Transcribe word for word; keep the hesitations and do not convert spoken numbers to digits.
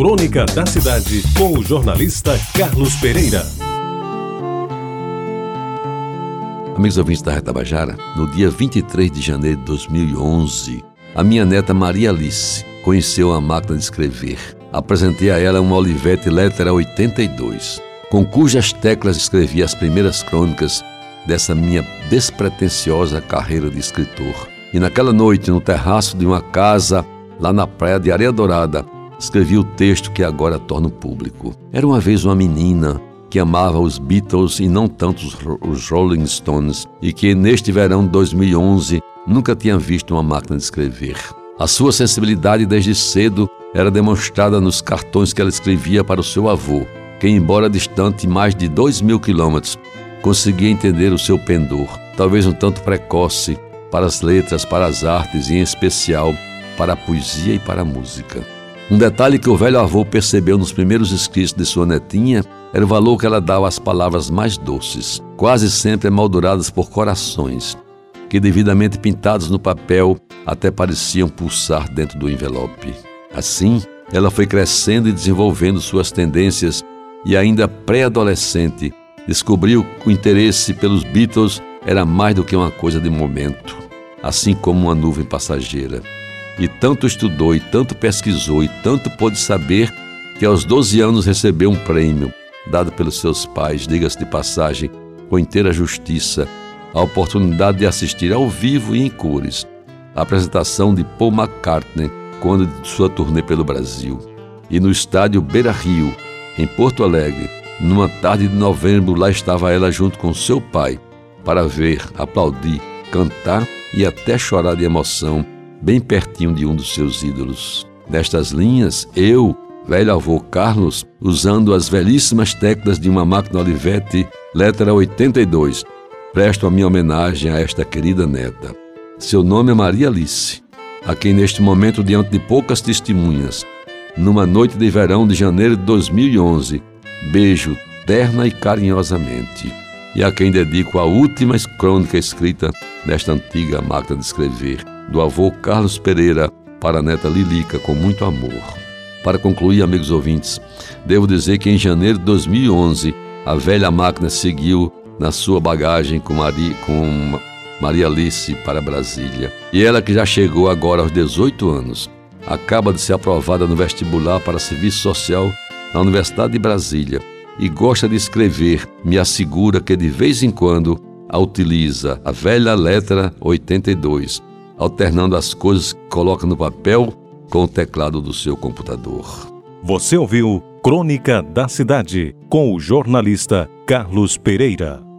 Crônica da Cidade, com o jornalista Carlos Pereira. Amigos ouvintes da Tabajara, no dia vinte e três de janeiro de dois mil e onze, a minha neta Maria Alice conheceu a máquina de escrever. Apresentei a ela uma Olivetti Lettera oitenta e dois, com cujas teclas escrevi as primeiras crônicas dessa minha despretensiosa carreira de escritor. E naquela noite, no terraço de uma casa, lá na praia de Areia Dourada, escrevi o texto que agora torno público. Era uma vez uma menina que amava os Beatles e não tanto os Rolling Stones, e que neste verão de dois mil e onze nunca tinha visto uma máquina de escrever. A sua sensibilidade desde cedo era demonstrada nos cartões que ela escrevia para o seu avô, que, embora distante mais de dois mil quilômetros, conseguia entender o seu pendor, talvez um tanto precoce, para as letras, para as artes e, em especial, para a poesia e para a música. Um detalhe que o velho avô percebeu nos primeiros escritos de sua netinha era o valor que ela dava às palavras mais doces, quase sempre emolduradas por corações, que devidamente pintados no papel até pareciam pulsar dentro do envelope. Assim, ela foi crescendo e desenvolvendo suas tendências e, ainda pré-adolescente, descobriu que o interesse pelos Beatles era mais do que uma coisa de momento, assim como uma nuvem passageira. E tanto estudou, e tanto pesquisou, e tanto pôde saber que aos doze anos recebeu um prêmio, dado pelos seus pais, diga-se de passagem, com inteira justiça, a oportunidade de assistir ao vivo e em cores a apresentação de Paul McCartney, quando de sua turnê pelo Brasil. E no estádio Beira Rio, em Porto Alegre, numa tarde de novembro, lá estava ela junto com seu pai, para ver, aplaudir, cantar e até chorar de emoção, bem pertinho de um dos seus ídolos. Nestas linhas, eu, velho avô Carlos, usando as velhíssimas teclas de uma máquina Olivetti Lettera oitenta e dois, presto a minha homenagem a esta querida neta. Seu nome é Maria Alice, a quem neste momento, diante de poucas testemunhas, numa noite de verão de janeiro de dois mil e onze, beijo terna e carinhosamente, e a quem dedico a última crônica escrita nesta antiga máquina de escrever, do avô Carlos Pereira para a neta Lilica, com muito amor. Para concluir, amigos ouvintes, devo dizer que em janeiro de dois mil e onze, a velha máquina seguiu na sua bagagem com Maria, com Maria Alice para Brasília. E ela, que já chegou agora aos dezoito anos, acaba de ser aprovada no vestibular para serviço social na Universidade de Brasília e gosta de escrever, me assegura que de vez em quando a utiliza, a velha Lettera oitenta e dois, alternando as coisas que coloca no papel com o teclado do seu computador. Você ouviu Crônica da Cidade, com o jornalista Carlos Pereira.